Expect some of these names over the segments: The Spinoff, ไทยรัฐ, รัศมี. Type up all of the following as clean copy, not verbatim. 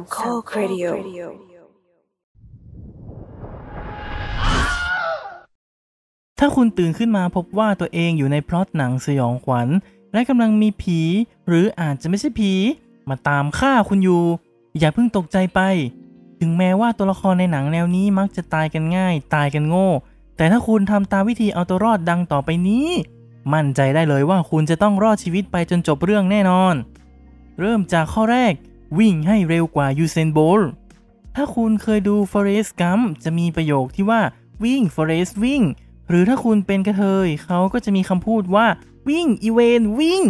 3ข้อครีดิโอถ้าคุณตื่นขึ้นมาพบว่าตัวเองอยู่ในพล็อตหนังสยองขวัญและกำลังมีผีหรืออาจจะไม่ใช่ผีมาตามฆ่าคุณอยู่อย่าเพิ่งตกใจไปถึงแม้ว่าตัวละครในหนังแนวนี้มักจะตายกันง่ายตายกันโง่แต่ถ้าคุณทำตามวิธีเอาตัวรอดดังต่อไปนี้มั่นใจได้เลยว่าคุณจะต้องรอดชีวิตไปจนจบเรื่องแน่นอนเริ่มจากข้อแรกวิ่งให้เร็วกว่ายูเซนโบลต์ถ้าคุณเคยดู Forrest Gump จะมีประโยคที่ว่าวิ่ง Forrest วิ่งหรือถ้าคุณเป็นกระเทยเขาก็จะมีคำพูดว่าวิ่งอีเวนวิ่ง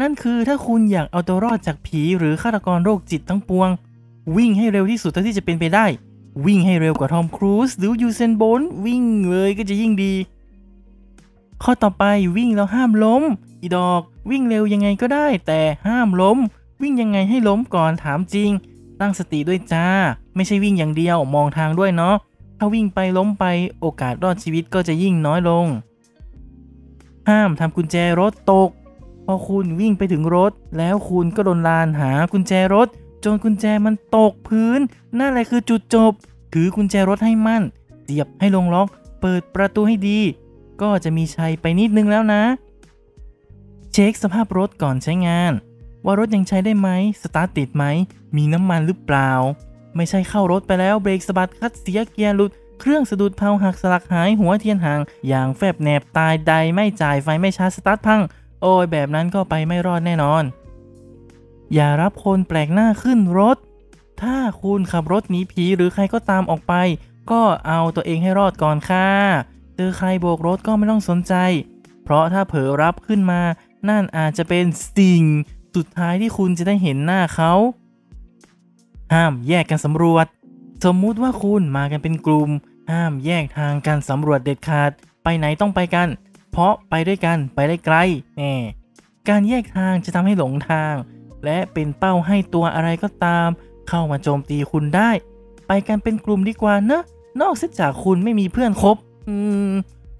นั่นคือถ้าคุณอยากเอาตัวรอดจากผีหรือฆาตกรโรคจิตทั้งปวงวิ่งให้เร็วที่สุดเท่าที่จะเป็นไปได้วิ่งให้เร็วกว่าทอมครูซหรือยูเซนโบลต์วิ่งเลยก็จะยิ่งดีข้อต่อไปวิ่งแล้วห้ามล้มอีดอกวิ่งเร็วยังไงก็ได้แต่ห้ามล้มวิ่งยังไงให้ล้มก่อนถามจริงตั้งสติด้วยจ้าไม่ใช่วิ่งอย่างเดียวมองทางด้วยเนาะถ้าวิ่งไปล้มไปโอกาสรอดชีวิตก็จะยิ่งน้อยลงห้ามทำกุญแจรถตกพอคุณวิ่งไปถึงรถแล้วคุณก็ดนลานหากุญแจรถจนกุญแจมันตกพื้นนั่นแหละคือจุดจบถือกุญแจรถให้มั่นเสียบให้ลงล็อกเปิดประตูให้ดีก็จะมีชัยไปนิดนึงแล้วนะเช็คสภาพรถก่อนใช้งานว่ารถยังใช้ได้ไหมสตาร์ทติดไหมมีน้ำมันหรือเปล่าไม่ใช่เข้ารถไปแล้วเบรกสะบัดคัดเสียเกียร์หลุดเครื่องสะดุดเพลาหักสลักหายหัวเทียนห่างอย่างแฟบแนบตายใดไม่จ่ายไฟไม่ชาร์จสตาร์ทพังโอ้ยแบบนั้นก็ไปไม่รอดแน่นอนอย่ารับคนแปลกหน้าขึ้นรถถ้าคุณขับรถหนีผีหรือใครก็ตามออกไปก็เอาตัวเองให้รอดก่อนค่ะเจอใครโบกรถก็ไม่ต้องสนใจเพราะถ้าเผลอรับขึ้นมานั่นอาจจะเป็นสิ่งสุดท้ายที่คุณจะได้เห็นหน้าเขาห้ามแยกกันสำรวจสมมุติว่าคุณมากันเป็นกลุ่มห้ามแยกทางกันสำรวจเด็ดขาดไปไหนต้องไปกันเพราะไปด้วยกันไปได้ไกลแน่การแยกทางจะทำให้หลงทางและเป็นเป้าให้ตัวอะไรก็ตามเข้ามาโจมตีคุณได้ไปกันเป็นกลุ่มดีกว่านะนอกจากคุณไม่มีเพื่อนคบ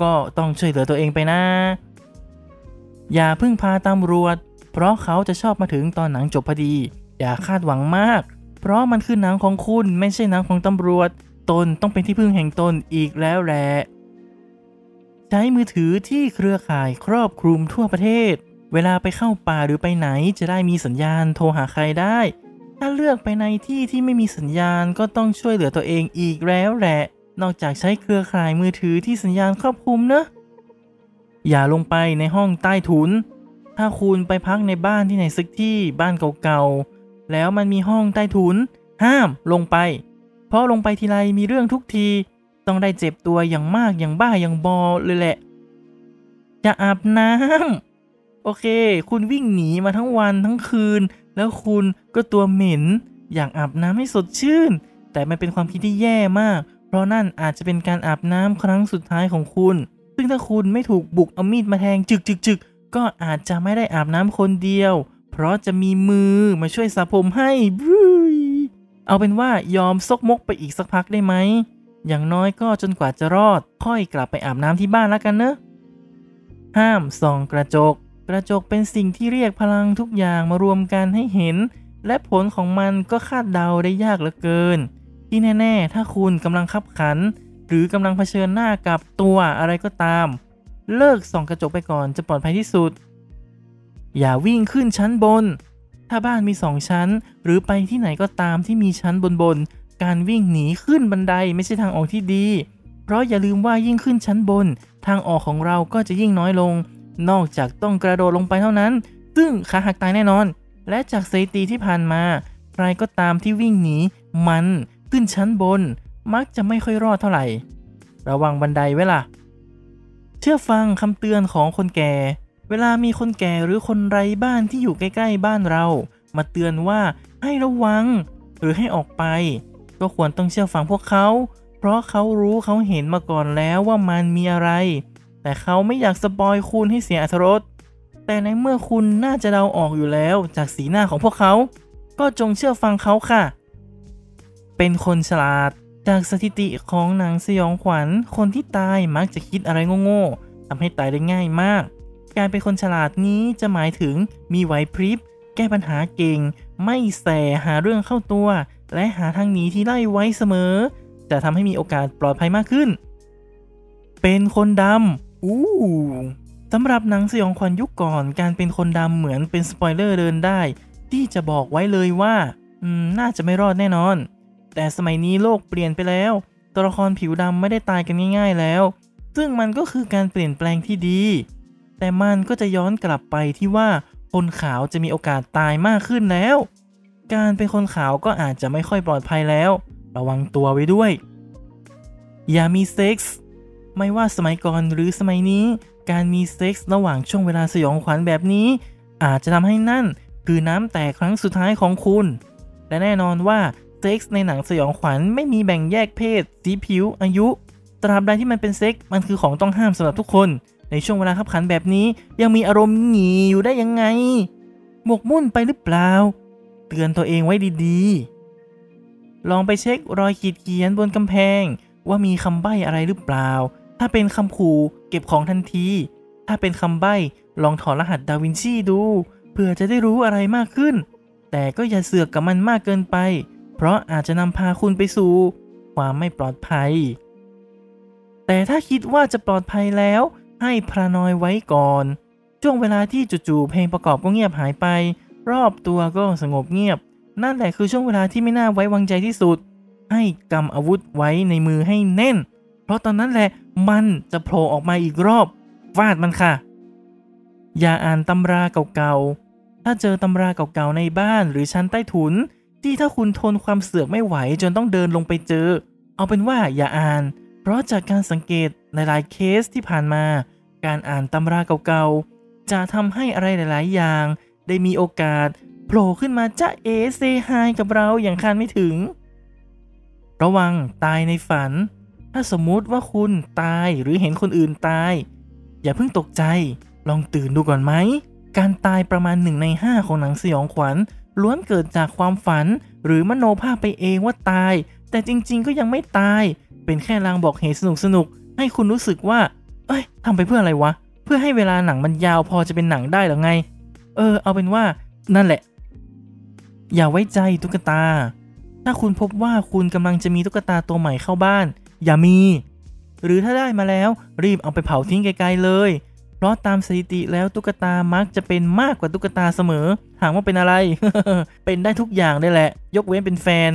ก็ต้องช่วยเหลือตัวเองไปนะอย่าพึ่งพาตำรวจเพราะเขาจะชอบมาถึงตอนหนังจบพอดีอย่าคาดหวังมากเพราะมันคือหนังของคุณไม่ใช่หนังของตำรวจตนต้องเป็นที่พึ่งแห่งตนอีกแล้วแหละใช้มือถือที่เครือข่ายครอบคลุมทั่วประเทศเวลาไปเข้าป่าหรือไปไหนจะได้มีสัญญาณโทรหาใครได้ถ้าเลือกไปในที่ที่ไม่มีสัญญาณก็ต้องช่วยเหลือตัวเองอีกแล้วแหละนอกจากใช้เครือข่ายมือถือที่สัญญาณครอบคลุมนะอย่าลงไปในห้องใต้ถุนถ้าคุณไปพักในบ้านที่ไหนสักที่บ้านเก่าๆแล้วมันมีห้องใต้ถุนห้ามลงไปเพราะลงไปทีไรมีเรื่องทุกทีต้องได้เจ็บตัวอย่างมากอย่างบ้าอย่างบอเลยแหละอย่าอาบน้ำโอเคคุณวิ่งหนีมาทั้งวันทั้งคืนแล้วคุณก็ตัวเหม็นอยากอาบน้ำให้สดชื่นแต่มันเป็นความคิดที่แย่มากเพราะนั่นอาจจะเป็นการอาบน้ำครั้งสุดท้ายของคุณซึ่งถ้าคุณไม่ถูกบุกเอามีดมาแทงจึกก็อาจจะไม่ได้อาบน้ำคนเดียวเพราะจะมีมือมาช่วยสระผมให้เอาเป็นว่ายอมซกมกไปอีกสักพักได้ไหมอย่างน้อยก็จนกว่าจะรอดค่อยกลับไปอาบน้ำที่บ้านแล้วกันเนอะห้ามส่องกระจกกระจกเป็นสิ่งที่เรียกพลังทุกอย่างมารวมกันให้เห็นและผลของมันก็คาดเดาได้ยากเหลือเกินที่แน่ๆถ้าคุณกำลังขับขันหรือกำลังเผชิญหน้ากับตัวอะไรก็ตามเลิกส่องกระจกไปก่อนจะปลอดภัยที่สุดอย่าวิ่งขึ้นชั้นบนถ้าบ้านมี2ชั้นหรือไปที่ไหนก็ตามที่มีชั้นบนการวิ่งหนีขึ้นบันไดไม่ใช่ทางออกที่ดีเพราะอย่าลืมว่ายิ่งขึ้นชั้นบนทางออกของเราก็จะยิ่งน้อยลงนอกจากต้องกระโดดลงไปเท่านั้นซึ่งขาหักตายแน่นอนและจากสถิติที่ผ่านมาใครก็ตามที่วิ่งหนีมันขึ้นชั้นบนมักจะไม่ค่อยรอดเท่าไหร่ระวังบันไดไว้ล่ะเชื่อฟังคำเตือนของคนแก่เวลามีคนแก่หรือคนไร้บ้านที่อยู่ใกล้ๆบ้านเรามาเตือนว่าให้ระวังหรือให้ออกไปก็ควรต้องเชื่อฟังพวกเขาเพราะเขารู้เขาเห็นมาก่อนแล้วว่ามันมีอะไรแต่เขาไม่อยากสปอยคุณให้เสียอรรถรสแต่ในเมื่อคุณน่าจะเดาออกอยู่แล้วจากสีหน้าของพวกเขาก็จงเชื่อฟังเขาค่ะเป็นคนฉลาดจากสถิติของหนังสยองขวัญคนที่ตายมักจะคิดอะไรโง่ๆทำให้ตายได้ง่ายมากการเป็นคนฉลาดนี้จะหมายถึงมีไหวพริบ ก้ปัญหาเก่งไม่แสหาเรื่องเข้าตัวและหาทางหนีที่ไล่ไว้เสมอจะทำให้มีโอกาสปลอดภัยมากขึ้นเป็นคนดำสำหรับหนังสยองขวัญยุคก่อนการเป็นคนดำเหมือนเป็นสปอยเลอร์เดินได้ที่จะบอกไว้เลยว่าน่าจะไม่รอดแน่นอนแต่สมัยนี้โลกเปลี่ยนไปแล้วตัวละครผิวดำไม่ได้ตายกันง่ายๆแล้วซึ่งมันก็คือการเปลี่ยนแปลงที่ดีแต่มันก็จะย้อนกลับไปที่ว่าคนขาวจะมีโอกาสตายมากขึ้นแล้วการเป็นคนขาวก็อาจจะไม่ค่อยปลอดภัยแล้วระวังตัวไว้ด้วยอย่ามีเซ็กส์ไม่ว่าสมัยก่อนหรือสมัยนี้การมีเซ็กส์ระหว่างช่วงเวลาสยองขวัญแบบนี้อาจจะทำให้นั่นคือน้ำแตกครั้งสุดท้ายของคุณและแน่นอนว่าเซ็กส์ในหนังสยองขวัญไม่มีแบ่งแยกเพศสีผิวอายุตราบใดที่มันเป็นเซ็กส์มันคือของต้องห้ามสำหรับทุกคนในช่วงเวลาคับขันแบบนี้ยังมีอารมณ์หงีอยู่ได้ยังไงหมกมุ่นไปหรือเปล่าเตือนตัวเองไว้ดีๆลองไปเช็ครอยขีดเขียนบนกำแพงว่ามีคำใบ้อะไรหรือเปล่าถ้าเป็นคำขู่เก็บของทันทีถ้าเป็นคำใบ้ลองถอดรหัสดาวินชีดูเพื่อจะได้รู้อะไรมากขึ้นแต่ก็อย่าเสือกกับมันมากเกินไปเพราะอาจจะนำพาคุณไปสู่ความไม่ปลอดภัยแต่ถ้าคิดว่าจะปลอดภัยแล้วให้พรานอยไว้ก่อนช่วงเวลาที่จู่ๆเพลงประกอบก็เงียบหายไปรอบตัวก็สงบเงียบนั่นแหละคือช่วงเวลาที่ไม่น่าไว้วางใจที่สุดให้กำอาวุธไว้ในมือให้แน่นเพราะตอนนั้นแหละมันจะโผล่ออกมาอีกรอบฟาดมันค่ะอย่าอ่านตำราเก่าๆถ้าเจอตำราเก่าๆในบ้านหรือชั้นใต้ถุนที่ถ้าคุณทนความเสือกไม่ไหวจนต้องเดินลงไปเจอเอาเป็นว่าอย่าอ่านเพราะจากการสังเกตหลายๆเคสที่ผ่านมาการอ่านตำราเก่าๆจะทำให้อะไรหลายๆอย่างได้มีโอกาสโผล่ขึ้นมาจะเอเซไฮกับเราอย่างคาดไม่ถึงระวังตายในฝันถ้าสมมุติว่าคุณตายหรือเห็นคนอื่นตายอย่าเพิ่งตกใจลองตื่นดูก่อนไหมการตายประมาณ1 ใน 5ของหนังสยองขวัญล้วนเกิดจากความฝันหรือมโนภาพไปเองว่าตายแต่จริงๆก็ยังไม่ตายเป็นแค่ลางบอกเหตุสนุกๆให้คุณรู้สึกว่าเอ้ยทำไปเพื่ออะไรวะเพื่อให้เวลาหนังมันยาวพอจะเป็นหนังได้หรือไงเอาเป็นว่านั่นแหละอย่าไว้ใจตุ๊กตาถ้าคุณพบว่าคุณกำลังจะมีตุ๊กตาตัวใหม่เข้าบ้านอย่ามีหรือถ้าได้มาแล้วรีบเอาไปเผาทิ้งไกลๆเลยเพราะตามสถิติแล้วตุ๊กตามักจะเป็นมากกว่าตุ๊กตาเสมอถามว่าเป็นอะไร เป็นได้ทุกอย่างได้แหละยกเว้นเป็นแฟน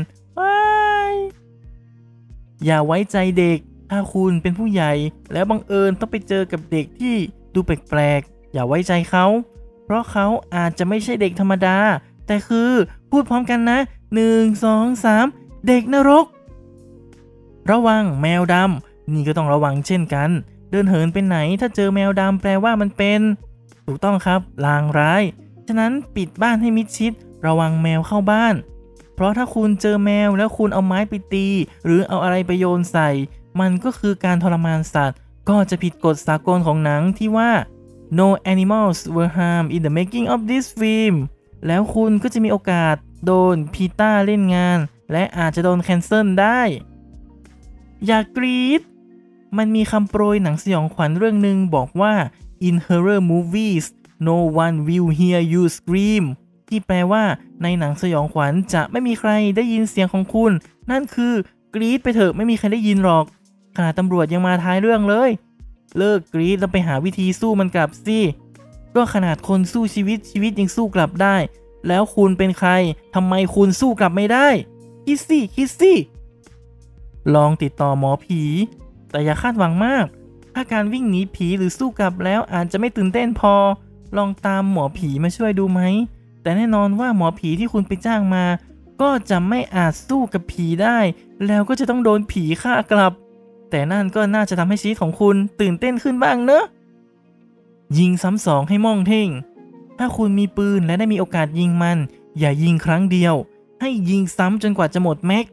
อย่าไว้ใจเด็กถ้าคุณเป็นผู้ใหญ่แล้วบังเอิญต้องไปเจอกับเด็กที่ดูแปลกๆอย่าไว้ใจเขาเพราะเขาอาจจะไม่ใช่เด็กธรรมดาแต่คือพูดพร้อมกันนะ 1, 2, 3 เด็กนรกระวังแมวดำนี่ก็ต้องระวังเช่นกันเดินเหินไปไหนถ้าเจอแมวดำแปลว่ามันเป็นถูกต้องครับลางร้ายฉะนั้นปิดบ้านให้มิดชิดระวังแมวเข้าบ้านเพราะถ้าคุณเจอแมวแล้วคุณเอาไม้ไปตีหรือเอาอะไรไปโยนใส่มันก็คือการทรมานสัตว์ก็จะผิดกฎสากลของหนังที่ว่า no animals were harmed in the making of this film แล้วคุณก็จะมีโอกาสโดนพีต้าเล่นงานและอาจจะโดนแคนเซิลได้อย่ากรี๊ดมันมีคำโปรยหนังสยองขวัญเรื่องหนึ่งบอกว่า in horror movies no one will hear you scream ที่แปลว่าในหนังสยองขวัญจะไม่มีใครได้ยินเสียงของคุณนั่นคือกรี๊ดไปเถอะไม่มีใครได้ยินหรอกขนาดตำรวจยังมาท้ายเรื่องเลยเลิกกรี๊ดแล้วไปหาวิธีสู้มันกลับสิก็ขนาดคนสู้ชีวิตยังสู้กลับได้แล้วคุณเป็นใครทำไมคุณสู้กลับไม่ได้คิดสิลองติดต่อหมอผีแต่อย่าคาดหวังมากถ้าการวิ่งหนีผีหรือสู้กลับแล้วอาจจะไม่ตื่นเต้นพอลองตามหมอผีมาช่วยดูไหมแต่แน่นอนว่าหมอผีที่คุณไปจ้างมาก็จะไม่อาจสู้กับผีได้แล้วก็จะต้องโดนผีฆ่ากลับแต่นั่นก็น่าจะทำให้ชีวิตของคุณตื่นเต้นขึ้นบ้างเนอะยิงซ้ำสองให้มองเท่งถ้าคุณมีปืนและได้มีโอกาสยิงมันอย่ายิงครั้งเดียวให้ยิงซ้ำจนกว่าจะหมดแม็ก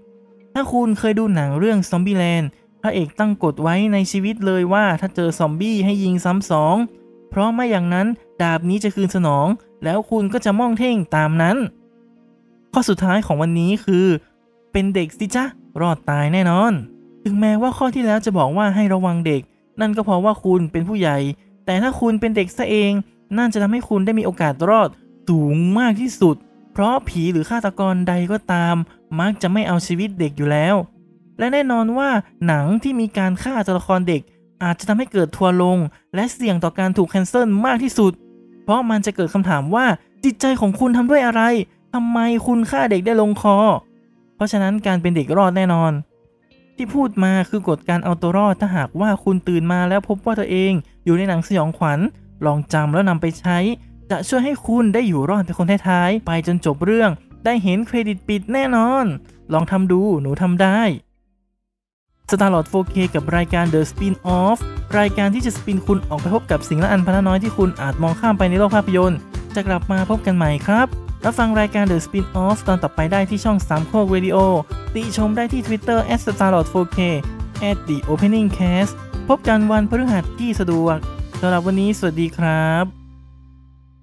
ถ้าคุณเคยดูหนังเรื่องซอมบี้แลนด์พระเอกตั้งกฎไว้ในชีวิตเลยว่าถ้าเจอซอมบี้ให้ยิงซ้ำสองเพราะไม่อย่างนั้นดาบนี้จะคืนสนองแล้วคุณก็จะม่องเท่งตามนั้นข้อสุดท้ายของวันนี้คือเป็นเด็กสิจ๊ะรอดตายแน่นอนถึงแม้ว่าข้อที่แล้วจะบอกว่าให้ระวังเด็กนั่นก็เพราะว่าคุณเป็นผู้ใหญ่แต่ถ้าคุณเป็นเด็กซะเองนั่นจะทำให้คุณได้มีโอกาสรอด สูงมากที่สุดเพราะผีหรือฆาตกรใดก็ตามมักจะไม่เอาชีวิตเด็กอยู่แล้วและแน่นอนว่าหนังที่มีการฆ่าตัวละครเด็กอาจจะทำให้เกิดทัวร์ลงและเสี่ยงต่อการถูกแคนเซิลมากที่สุดเพราะมันจะเกิดคำถามว่าจิตใจของคุณทำด้วยอะไรทำไมคุณฆ่าเด็กได้ลงคอเพราะฉะนั้นการเป็นเด็กรอดแน่นอนที่พูดมาคือกฎการเอาตัวรอดถ้าหากว่าคุณตื่นมาแล้วพบว่าตัวเองอยู่ในหนังสยองขวัญลองจำแล้วนำไปใช้จะช่วยให้คุณได้อยู่รอดเป็นคนท้ายๆไปจนจบเรื่องได้เห็นเครดิตปิดแน่นอนลองทำดูหนูทำได้Starlord 4K กับรายการ The Spinoff รายการที่จะสปินคุณออกไปพบกับสิ่งละอันพันน้อยที่คุณอาจมองข้ามไปในโลกภาพยนตร์จะกลับมาพบกันใหม่ครับรับฟังรายการ The Spinoff ตอนต่อไปได้ที่ช่อง3 โคกเรดิโอติชมได้ที่ Twitter @starlord4k @theopeningcast พบกันวันพฤหัสที่สะดวกสำหรับวันนี้สวัสดีครับ